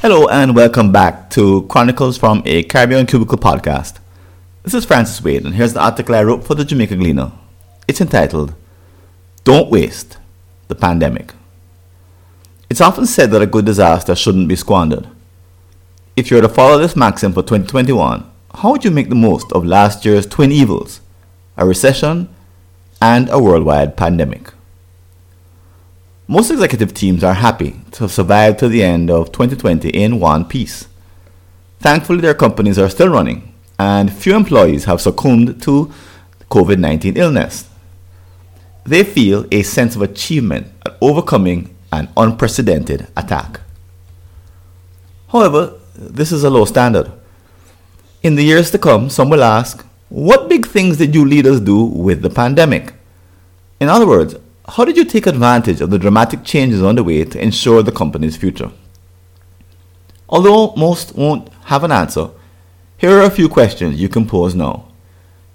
Hello and welcome back to Chronicles from a Caribbean Cubicle podcast. This is Francis Wade and here's the article I wrote for the Jamaica Gleaner. It's entitled, Don't Waste the Pandemic. It's often said that a good disaster shouldn't be squandered. If you were to follow this maxim for 2021, how would you make the most of last year's twin evils, a recession and a worldwide pandemic? Most executive teams are happy to have survived to the end of 2020 in one piece. Thankfully, their companies are still running, and few employees have succumbed to COVID-19 illness. They feel a sense of achievement at overcoming an unprecedented attack. However, this is a low standard. In the years to come, some will ask, what big things did you leaders do with the pandemic? In other words, how did you take advantage of the dramatic changes underway to ensure the company's future? Although most won't have an answer, here are a few questions you can pose now.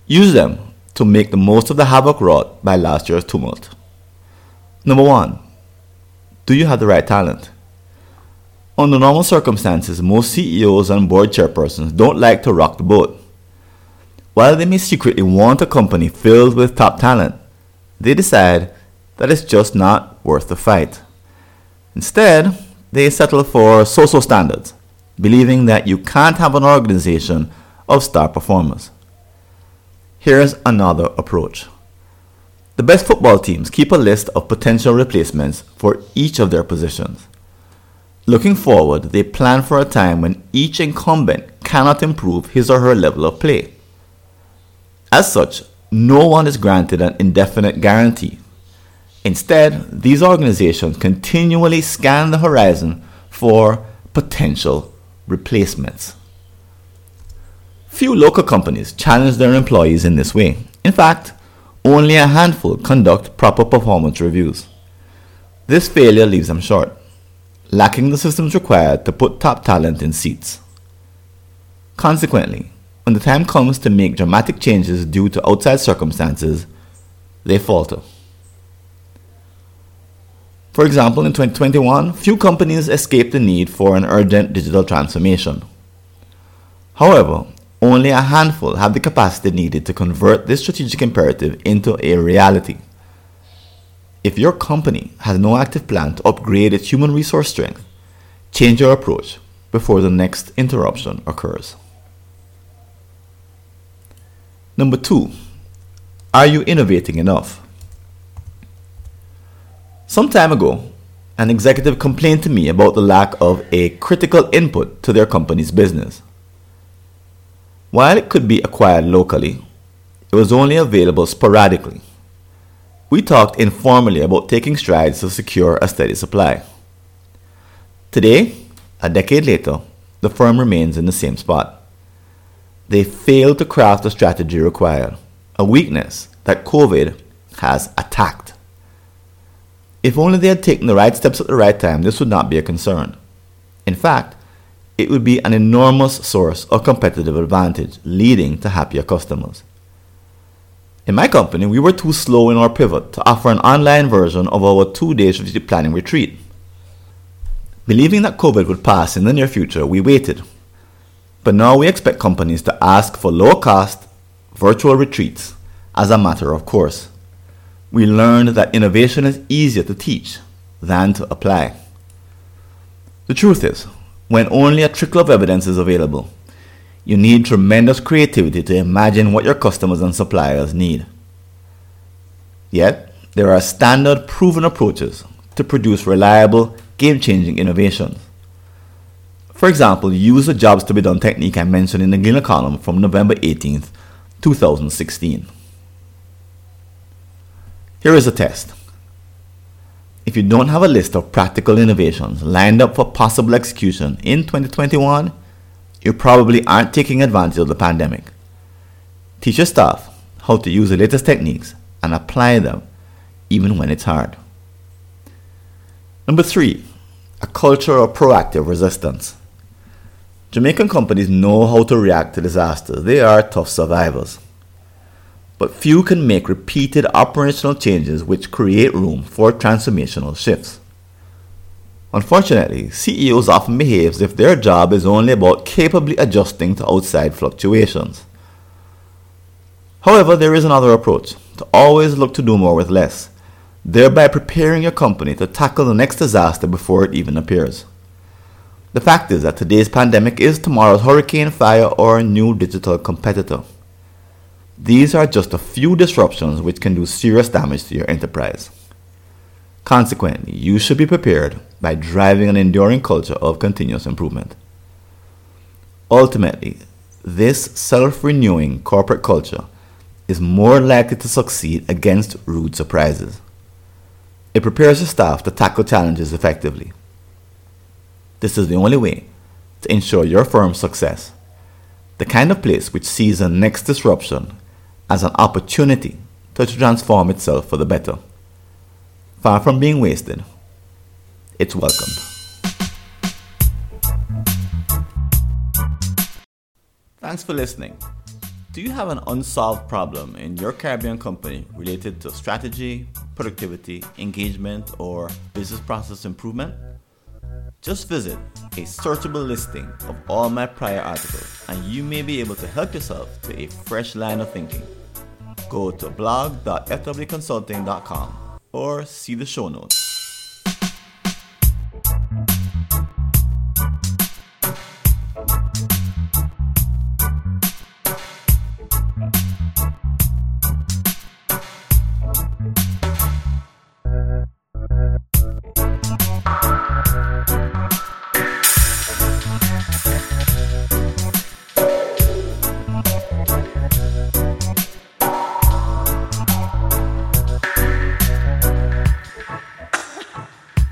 Use them to make the most of the havoc wrought by last year's tumult. Number 1. Do you have the right talent? Under normal circumstances, most CEOs and board chairpersons don't like to rock the boat. While they may secretly want a company filled with top talent, they decide that it's just not worth the fight. Instead, they settle for so-so standards, believing that you can't have an organization of star performers. Here's another approach. The best football teams keep a list of potential replacements for each of their positions. Looking forward, they plan for a time when each incumbent cannot improve his or her level of play. As such, no one is granted an indefinite guarantee. Instead, these organizations continually scan the horizon for potential replacements. Few local companies challenge their employees in this way. In fact, only a handful conduct proper performance reviews. This failure leaves them short, lacking the systems required to put top talent in seats. Consequently, when the time comes to make dramatic changes due to outside circumstances, they falter. For example, in 2021, few companies escaped the need for an urgent digital transformation. However, only a handful have the capacity needed to convert this strategic imperative into a reality. If your company has no active plan to upgrade its human resource strength, change your approach before the next interruption occurs. Number 2, are you innovating enough? Some time ago, an executive complained to me about the lack of a critical input to their company's business. While it could be acquired locally, it was only available sporadically. We talked informally about taking strides to secure a steady supply. Today, a decade later, the firm remains in the same spot. They failed to craft the strategy required, a weakness that COVID has attacked. If only they had taken the right steps at the right time, this would not be a concern. In fact, it would be an enormous source of competitive advantage, leading to happier customers. In my company, we were too slow in our pivot to offer an online version of our 2-day strategic planning retreat. Believing that COVID would pass in the near future, we waited. But now we expect companies to ask for low-cost virtual retreats as a matter of course. We learned that innovation is easier to teach than to apply. The truth is, when only a trickle of evidence is available, you need tremendous creativity to imagine what your customers and suppliers need. Yet, there are standard proven approaches to produce reliable, game-changing innovations. For example, use the jobs to be done technique I mentioned in the Gleaner column from November 18th, 2016. Here is a test. If you don't have a list of practical innovations lined up for possible execution in 2021, you probably aren't taking advantage of the pandemic. Teach your staff how to use the latest techniques and apply them even when it's hard. Number 3, a culture of proactive resistance. Jamaican companies know how to react to disasters. They are tough survivors. But few can make repeated operational changes which create room for transformational shifts. Unfortunately, CEOs often behave as if their job is only about capably adjusting to outside fluctuations. However, there is another approach, to always look to do more with less, thereby preparing your company to tackle the next disaster before it even appears. The fact is that today's pandemic is tomorrow's hurricane, fire, or new digital competitor. These are just a few disruptions which can do serious damage to your enterprise. Consequently, you should be prepared by driving an enduring culture of continuous improvement. Ultimately, this self-renewing corporate culture is more likely to succeed against rude surprises. It prepares your staff to tackle challenges effectively. This is the only way to ensure your firm's success, the kind of place which sees the next disruption as an opportunity to transform itself for the better. Far from being wasted, it's welcomed. Thanks for listening. Do you have an unsolved problem in your Caribbean company related to strategy, productivity, engagement, or business process improvement? Just visit a searchable listing of all my prior articles and you may be able to help yourself to a fresh line of thinking. Go to blog.fwconsulting.com or see the show notes.